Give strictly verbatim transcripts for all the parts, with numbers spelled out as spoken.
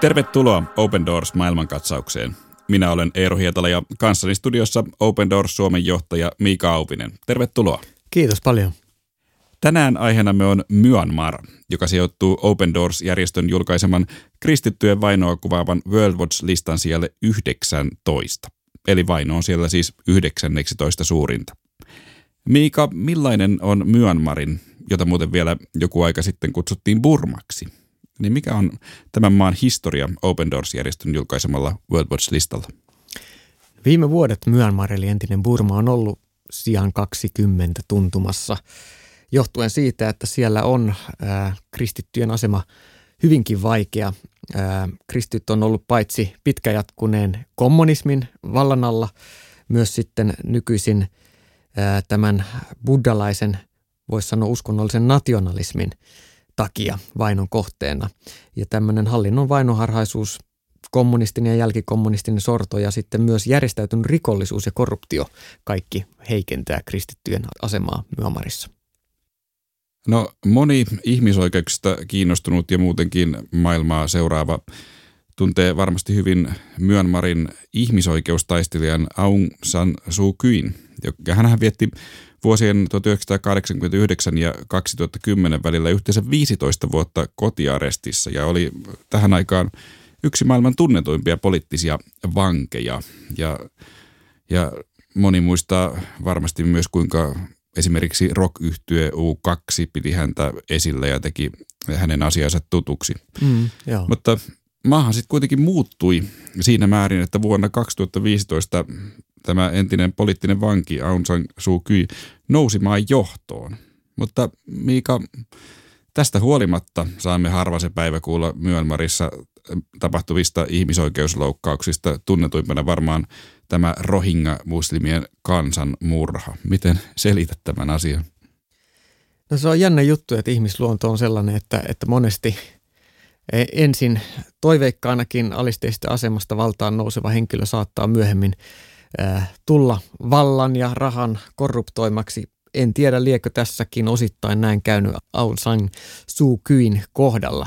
Tervetuloa Open Doors maailmankatsaukseen. Minä olen Eero Hietala ja kanssani studiossa Open Doors Suomen johtaja Miika Auvinen. Tervetuloa. Kiitos paljon. Tänään aiheenamme on Myanmar, joka sijoittuu Open Doors-järjestön julkaiseman kristittyjen vainoa kuvaavan World Watch-listan sijalle yhdeksäntoista. Eli vaino on siellä siis yhdeksästoista suurinta. Miika, millainen on Myanmarin, jota muuten vielä joku aika sitten kutsuttiin Burmaksi? Niin mikä on tämän maan historia Open Doors-järjestön julkaisemalla World Watch-listalla? Viime vuodet Myanmar eli entinen Burma on ollut sijan kaksikymmentä tuntumassa, johtuen siitä, että siellä on äh, kristittyjen asema hyvinkin vaikea. Äh, kristityt on ollut paitsi pitkäjatkuneen kommunismin vallan alla, myös sitten nykyisin äh, tämän buddhalaisen, voisi sanoa uskonnollisen nationalismin takia vainon kohteena. Ja tämmöinen hallinnon vainoharhaisuus, kommunistinen ja jälkikommunistinen sorto ja sitten myös järjestäytynyt rikollisuus ja korruptio, kaikki heikentää kristittyjen asemaa Myanmarissa. No, moni ihmisoikeuksista kiinnostunut ja muutenkin maailmaa seuraava tuntee varmasti hyvin Myanmarin ihmisoikeustaistelijan Aung San Suu Kyin. Ja hänhän vietti vuosien tuhatyhdeksänsataakahdeksankymmentäyhdeksän ja kaksituhattakymmenen välillä yhteensä viisitoista vuotta kotiarestissa ja oli tähän aikaan yksi maailman tunnetuimpia poliittisia vankeja. Ja, ja moni muistaa varmasti myös kuinka esimerkiksi rock-yhtye U kaksi piti häntä esille ja teki hänen asiansa tutuksi. Mm, Mutta maahan sitten kuitenkin muuttui siinä määrin, että vuonna kaksituhattaviisitoista tämä entinen poliittinen vanki Aung San Suu Kyi nousi maan johtoon. Mutta Miika, tästä huolimatta saamme harva se päivä kuulla Myanmarissa tapahtuvista ihmisoikeusloukkauksista, tunnetuimpana varmaan tämä Rohingya-muslimien kansanmurha. Miten selität tämän asian? No se on jännä juttu, että ihmisluonto on sellainen, että, että monesti ensin toiveikkaanakin alisteisesta asemasta valtaan nouseva henkilö saattaa myöhemmin äh, tulla vallan ja rahan korruptoimaksi. En tiedä, liekö tässäkin osittain näin käynyt Aung San Suu Kyin kohdalla.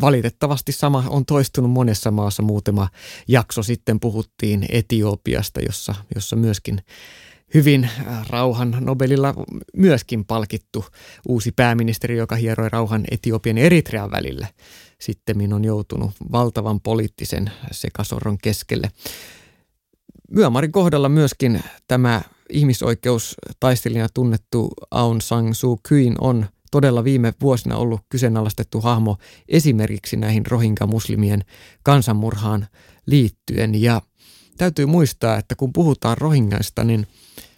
Valitettavasti sama on toistunut monessa maassa. Muutama jakso sitten puhuttiin Etiopiasta, jossa, jossa myöskin hyvin rauhan Nobelilla myöskin palkittu uusi pääministeri, joka hieroi rauhan Etiopian ja Eritrean välillä. Sittemmin on joutunut valtavan poliittisen sekasorron keskelle. Myanmarin kohdalla myöskin tämä ihmisoikeustaistelijana tunnettu Aung San Suu Kyin on todella viime vuosina ollut kyseenalaistettu hahmo esimerkiksi näihin Rohingya-muslimien kansanmurhaan liittyen. Ja täytyy muistaa, että kun puhutaan Rohingyaista, niin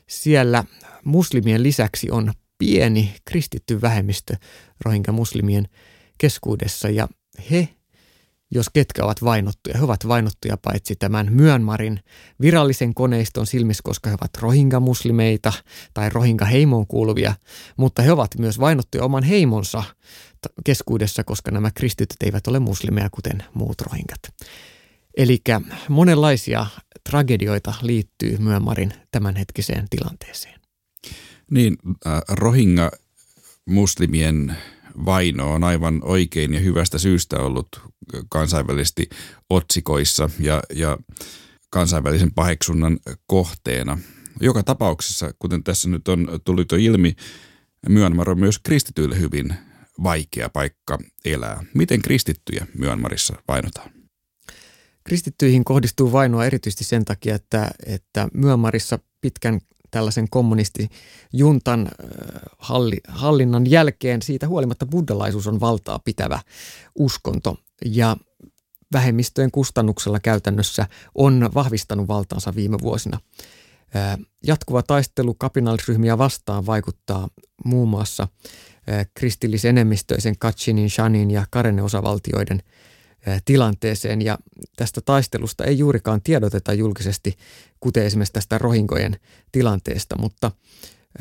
siellä muslimien lisäksi on pieni kristitty vähemmistö Rohingya-muslimien keskuudessa. Ja he, jos ketkä, ovat vainottuja. He ovat vainottuja paitsi tämän Myanmarin virallisen koneiston silmissä, koska he ovat Rohingya-muslimeita tai Rohingya-heimoon kuuluvia, mutta he ovat myös vainottuja oman heimonsa keskuudessa, koska nämä kristityt eivät ole muslimeja, kuten muut rohingat. Eli monenlaisia tragedioita liittyy Myanmarin tämänhetkiseen tilanteeseen. Niin, äh, Rohingya-muslimien vaino on aivan oikein ja hyvästä syystä ollut kansainvälisesti otsikoissa ja, ja kansainvälisen paheksunnan kohteena. Joka tapauksessa, kuten tässä nyt on tullut jo ilmi, Myanmar on myös kristityille hyvin vaikea paikka elää. Miten kristittyjä Myanmarissa vainotaan? Kristittyihin kohdistuu vainoa erityisesti sen takia, että, että Myanmarissa pitkän tällaisen kommunistijuntan halli, hallinnan jälkeen siitä huolimatta buddhalaisuus on valtaa pitävä uskonto ja vähemmistöjen kustannuksella käytännössä on vahvistanut valtaansa viime vuosina. Jatkuva taistelu kapinallisryhmiä vastaan vaikuttaa muun muassa kristillisenemmistöisen Kachinin, Shanin ja Karen osavaltioiden tilanteeseen ja tästä taistelusta ei juurikaan tiedoteta julkisesti, kuten esimerkiksi tästä rohingojen tilanteesta, mutta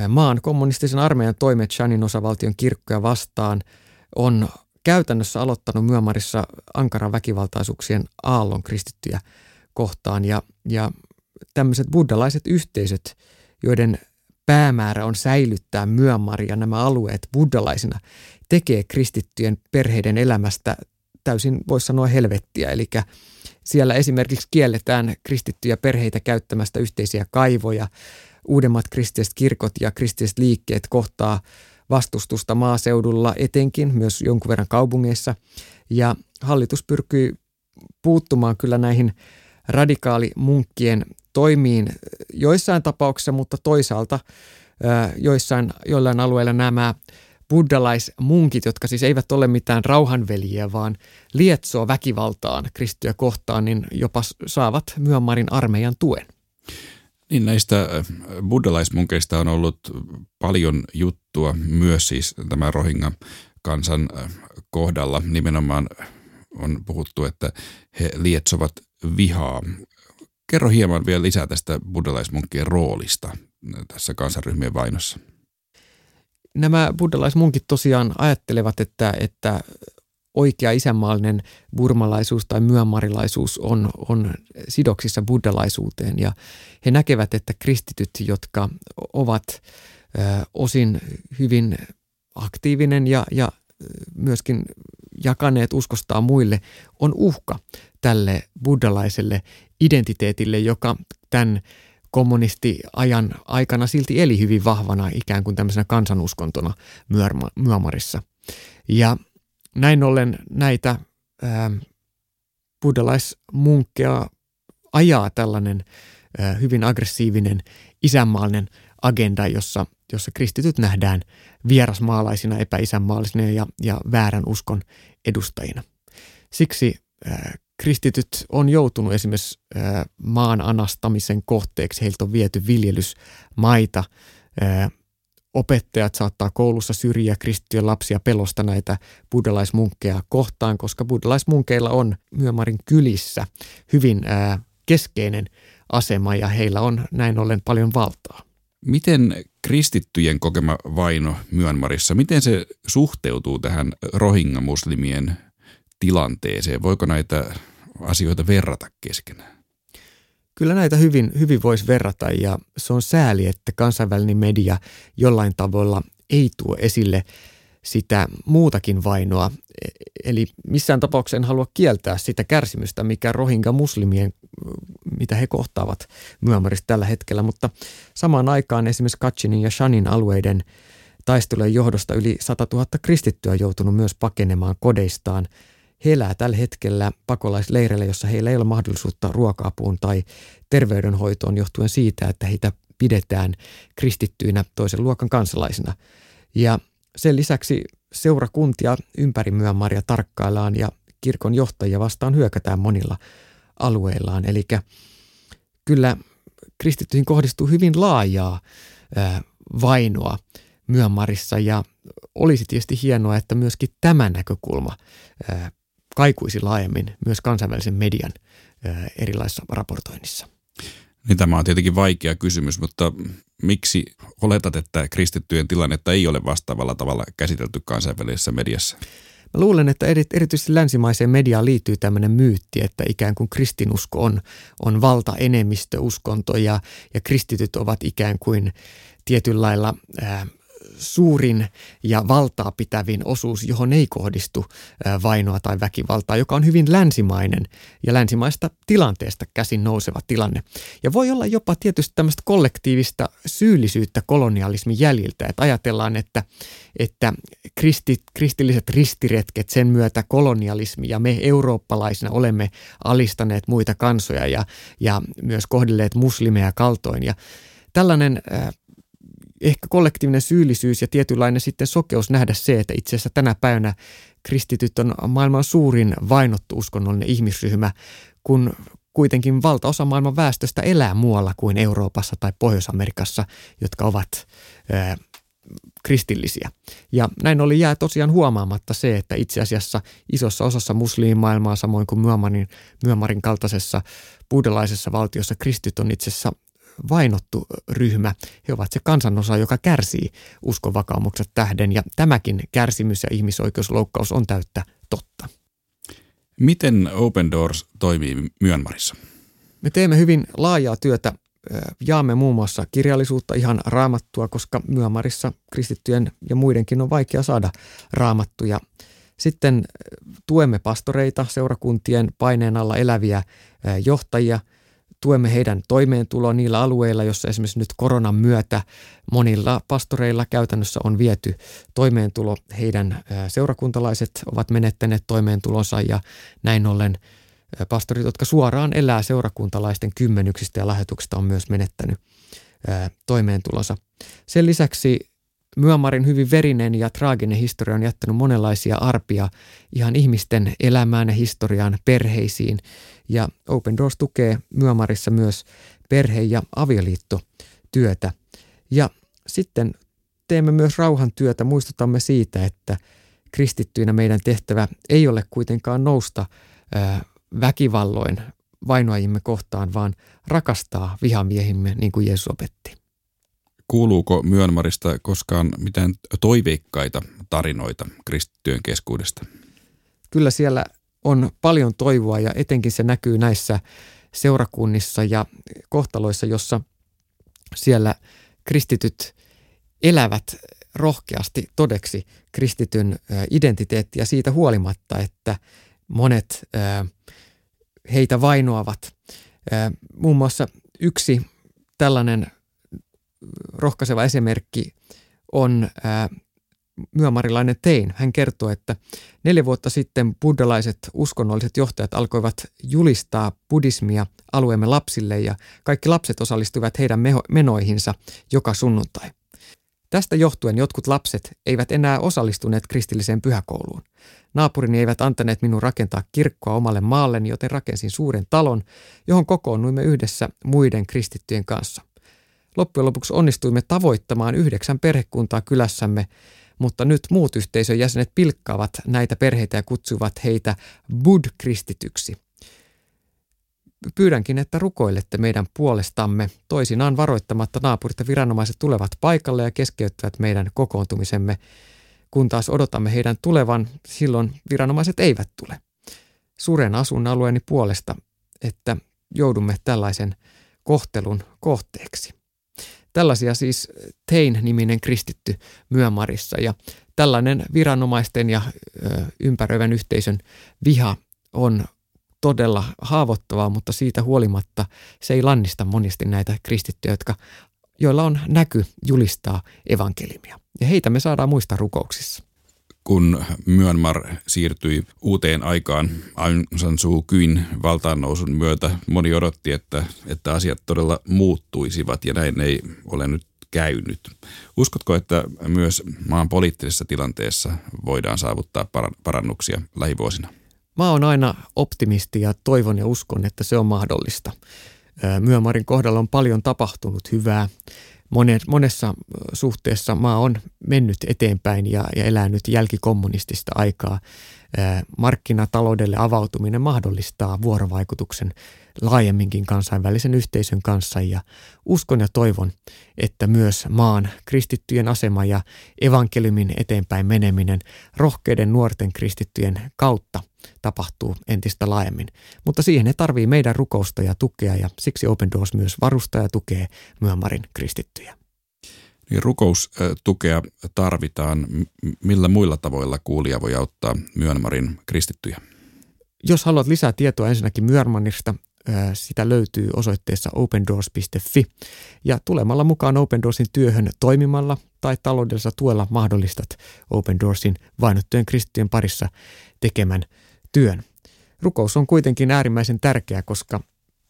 maan kommunistisen armeijan toimet Shanin osavaltion kirkkoja vastaan on käytännössä aloittanut Myanmarissa ankaran väkivaltaisuuksien aallon kristittyjä kohtaan ja, ja tämmöiset buddhalaiset yhteisöt, joiden päämäärä on säilyttää Myanmar ja nämä alueet buddhalaisina, tekee kristittyjen perheiden elämästä täysin, voisi sanoa, helvettiä. Eli siellä esimerkiksi kielletään kristittyjä perheitä käyttämästä yhteisiä kaivoja. Uudemmat kristiset kirkot ja kristiset liikkeet kohtaa vastustusta maaseudulla etenkin, myös jonkun verran kaupungeissa. Ja hallitus pyrkii puuttumaan kyllä näihin radikaalimunkkien toimiin joissain tapauksissa, mutta toisaalta joissain, joillain alueilla nämä buddalaismunkit, jotka siis eivät ole mitään rauhanveljiä, vaan lietsoo väkivaltaan kristittyjä kohtaan, niin jopa saavat Myanmarin armeijan tuen. Niin näistä buddalaismunkeista on ollut paljon juttua myös siis tämän Rohingya-kansan kohdalla. Nimenomaan on puhuttu, että he lietsovat vihaa. Kerro hieman vielä lisää tästä buddalaismunkkien roolista tässä kansanryhmien vainossa. Nämä buddalaismunkit tosiaan ajattelevat, että, että oikea isänmaallinen burmalaisuus tai myanmarilaisuus on, on sidoksissa buddalaisuuteen. Ja he näkevät, että kristityt, jotka ovat ö, osin hyvin aktiivinen ja, ja myöskin jakaneet uskostaan muille, on uhka tälle buddalaiselle identiteetille, joka tämän kommunistiajan aikana silti eli hyvin vahvana ikään kuin tämmöisenä kansanuskontona Myanmarissa. Ja näin ollen näitä ää, buddalaismunkkeja ajaa tällainen ää, hyvin aggressiivinen isänmaallinen agenda, jossa, jossa kristityt nähdään vierasmaalaisina, epäisänmaallisina ja, ja väärän uskon edustajina. Siksi ää, kristityt on joutunut esimerkiksi ää, maan anastamisen kohteeksi. Heiltä on viety viljelysmaita. Ää, Opettajat saattaa koulussa syrjiä kristittyjen lapsia pelosta näitä buddalaismunkkeja kohtaan, koska buddalaismunkeilla on Myanmarin kylissä hyvin ää, keskeinen asema ja heillä on näin ollen paljon valtaa. Miten kristittyjen kokema vaino Myanmarissa, miten se suhteutuu tähän rohingya-muslimien tilanteeseen? Voiko näitä asioita verrata keskenään? Kyllä näitä hyvin, hyvin voisi verrata ja se on sääli, että kansainvälinen media jollain tavalla ei tuo esille sitä muutakin vainoa. Eli missään tapauksessa en halua kieltää sitä kärsimystä, mikä rohingya-muslimien, mitä he kohtaavat Myanmarissa tällä hetkellä. Mutta samaan aikaan esimerkiksi Kachinin ja Shanin alueiden taistelujen johdosta yli satatuhatta kristittyä on joutunut myös pakenemaan kodeistaan. He elää tällä hetkellä pakolaisleireillä, jossa heillä ei ole mahdollisuutta ruoka-apuun tai terveydenhoitoon johtuen siitä, että heitä pidetään kristittyinä toisen luokan kansalaisina. Ja sen lisäksi seurakuntia ympäri Myanmaria tarkkaillaan ja kirkon johtajia vastaan hyökätään monilla alueillaan. Eli kyllä kristittyihin kohdistuu hyvin laajaa vainoa Myanmarissa ja olisi tietysti hienoa, että myöskin tämä näkökulma kaikuisi laajemmin myös kansainvälisen median erilaisissa raportoinnissa. Niin, tämä on tietenkin vaikea kysymys, mutta miksi oletat, että kristittyjen tilannetta ei ole vastaavalla tavalla käsitelty kansainvälisessä mediassa? Mä luulen, että erityisesti länsimaiseen mediaan liittyy tämmöinen myytti, että ikään kuin kristinusko on, on valtaenemmistöuskonto ja, ja kristityt ovat ikään kuin tietyllä lailla äh, suurin ja valtaa pitävin osuus, johon ei kohdistu vainoa tai väkivaltaa, joka on hyvin länsimainen ja länsimaista tilanteesta käsin nouseva tilanne. Ja voi olla jopa tietysti tämmöistä kollektiivista syyllisyyttä kolonialismin jäljiltä, että ajatellaan, että, että kristit, kristilliset ristiretket sen myötä kolonialismi ja me eurooppalaisina olemme alistaneet muita kansoja ja, ja myös kohdelleet muslimeja kaltoin ja tällainen ehkä kollektiivinen syyllisyys ja tietynlainen sitten sokeus nähdä se, että itse asiassa tänä päivänä kristityt on maailman suurin vainottu uskonnollinen ihmisryhmä, kun kuitenkin valtaosa maailman väestöstä elää muualla kuin Euroopassa tai Pohjois-Amerikassa, jotka ovat ää, kristillisiä. Ja näin oli jää tosiaan huomaamatta se, että itse asiassa isossa osassa muslimimaailmaa samoin kuin Myanmarin, Myanmarin kaltaisessa buddhalaisessa valtiossa kristityt on itse asiassa vainottu ryhmä. He ovat se kansanosa, joka kärsii uskonvakaumukset tähden ja tämäkin kärsimys ja ihmisoikeusloukkaus on täyttä totta. Miten Open Doors toimii Myanmarissa? Me teemme hyvin laajaa työtä. Jaamme muun muassa kirjallisuutta, ihan raamattua, koska Myanmarissa kristittyjen ja muidenkin on vaikea saada raamattuja Sitten tuemme pastoreita, seurakuntien paineen alla eläviä johtajia. Tuemme heidän toimeentuloa niillä alueilla, joissa esimerkiksi nyt koronan myötä monilla pastoreilla käytännössä on viety toimeentulo. Heidän seurakuntalaiset ovat menettäneet toimeentulonsa ja näin ollen pastorit, jotka suoraan elää seurakuntalaisten kymmenyksistä ja lähetyksistä, on myös menettänyt toimeentulonsa. Sen lisäksi Myanmarin hyvin verinen ja traaginen historia on jättänyt monenlaisia arpia ihan ihmisten elämään ja historiaan, perheisiin. Ja Open Doors tukee Myanmarissa myös perhe- ja avioliittotyötä. Ja sitten teemme myös rauhantyötä. Muistutamme siitä, että kristittyinä meidän tehtävä ei ole kuitenkaan nousta väkivalloin vainoajimme kohtaan, vaan rakastaa vihamiehimme niin kuin Jeesus opetti. Kuuluuko Myanmarista koskaan mitään toiveikkaita tarinoita kristittyjen keskuudesta? Kyllä siellä on paljon toivoa ja etenkin se näkyy näissä seurakunnissa ja kohtaloissa, jossa siellä kristityt elävät rohkeasti todeksi kristityn identiteettiä siitä huolimatta, että monet heitä vainoavat. Muun muassa yksi tällainen rohkaiseva esimerkki on ää, myanmarilainen Tein. Hän kertoo, että neljä vuotta sitten buddhalaiset uskonnolliset johtajat alkoivat julistaa buddhismia alueemme lapsille ja kaikki lapset osallistuivat heidän menoihinsa joka sunnuntai. Tästä johtuen jotkut lapset eivät enää osallistuneet kristilliseen pyhäkouluun. Naapurini eivät antaneet minun rakentaa kirkkoa omalle maalleni, joten rakensin suuren talon, johon kokoonnuimme yhdessä muiden kristittyjen kanssa. Loppujen lopuksi onnistuimme tavoittamaan yhdeksän perhekuntaa kylässämme, mutta nyt muut yhteisön jäsenet pilkkaavat näitä perheitä ja kutsuvat heitä buddh-kristityksi. Pyydänkin, että rukoilette meidän puolestamme. Toisinaan varoittamatta naapurit ja viranomaiset tulevat paikalle ja keskeyttävät meidän kokoontumisemme, kun taas odotamme heidän tulevan, silloin viranomaiset eivät tule. Suren asuinalueeni puolesta, että joudumme tällaisen kohtelun kohteeksi. Tällaisia siis Tein-niminen kristitty Myanmarissa ja tällainen viranomaisten ja ympäröivän yhteisön viha on todella haavoittavaa, mutta siitä huolimatta se ei lannista monesti näitä kristittyjä, jotka, joilla on näky julistaa evankeliumia. Ja heitä me saadaan muista rukouksissa. Kun Myanmar siirtyi uuteen aikaan Aung San Suu Kyin valtaannousun myötä, moni odotti, että, että asiat todella muuttuisivat ja näin ei ole nyt käynyt. Uskotko, että myös maan poliittisessa tilanteessa voidaan saavuttaa parannuksia lähivuosina? Mä oon aina optimisti ja toivon ja uskon, että se on mahdollista. Myanmarin kohdalla on paljon tapahtunut hyvää. Monessa suhteessa maa on mennyt eteenpäin ja, ja elänyt jälkikommunistista aikaa. Markkinataloudelle avautuminen mahdollistaa vuorovaikutuksen laajemminkin kansainvälisen yhteisön kanssa ja uskon ja toivon, että myös maan kristittyjen asema ja evankeliumin eteenpäin meneminen rohkeiden nuorten kristittyjen kautta tapahtuu entistä laajemmin. Mutta siihen he tarvii meidän rukousta ja tukea ja siksi Open Doors myös varustaa ja tukee Myanmarin kristittyjä. Niin rukoustukea tarvitaan. Millä muilla tavoilla kuulija voi auttaa Myanmarin kristittyjä? Jos haluat lisää tietoa ensinnäkin Myanmarista, sitä löytyy osoitteessa opendoors piste fi ja tulemalla mukaan Open Doorsin työhön toimimalla tai taloudellisella tuella mahdollistat Open Doorsin vainottujen kristittyjen parissa tekemän työn. Rukous on kuitenkin äärimmäisen tärkeä, koska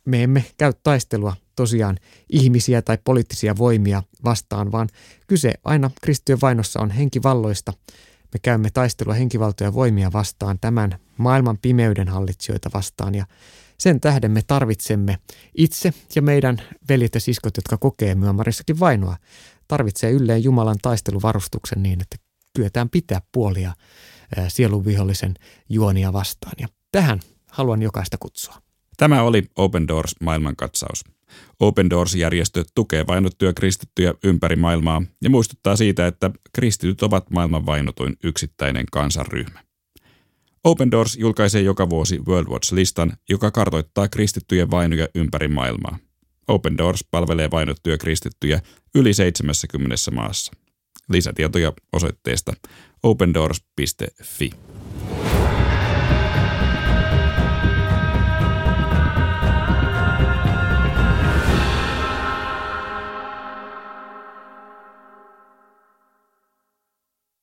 me emme käy taistelua tosiaan ihmisiä tai poliittisia voimia vastaan, vaan kyse aina kristittyjen vainossa on henkivalloista. Me käymme taistelua henkivaltoja voimia vastaan, tämän maailman pimeyden hallitsijoita vastaan ja sen tähden me tarvitsemme itse ja meidän veljet ja siskot, jotka kokee Myanmarissakin vainoa, tarvitsee ylleen Jumalan taisteluvarustuksen niin, että kyetään pitää puolia sielun vihollisen juonia vastaan ja tähän haluan jokaista kutsua. Tämä oli Open Doors maailmankatsaus. Open Doors-järjestö tukee vainottuja kristittyjä ympäri maailmaa ja muistuttaa siitä, että kristityt ovat maailman vainotuin yksittäinen kansanryhmä. Open Doors julkaisee joka vuosi World Watch-listan, joka kartoittaa kristittyjen vainoja ympäri maailmaa. Open Doors palvelee vainottuja kristittyjä yli seitsemässäkymmenessä maassa. Lisätietoja osoitteesta opendoors piste fi.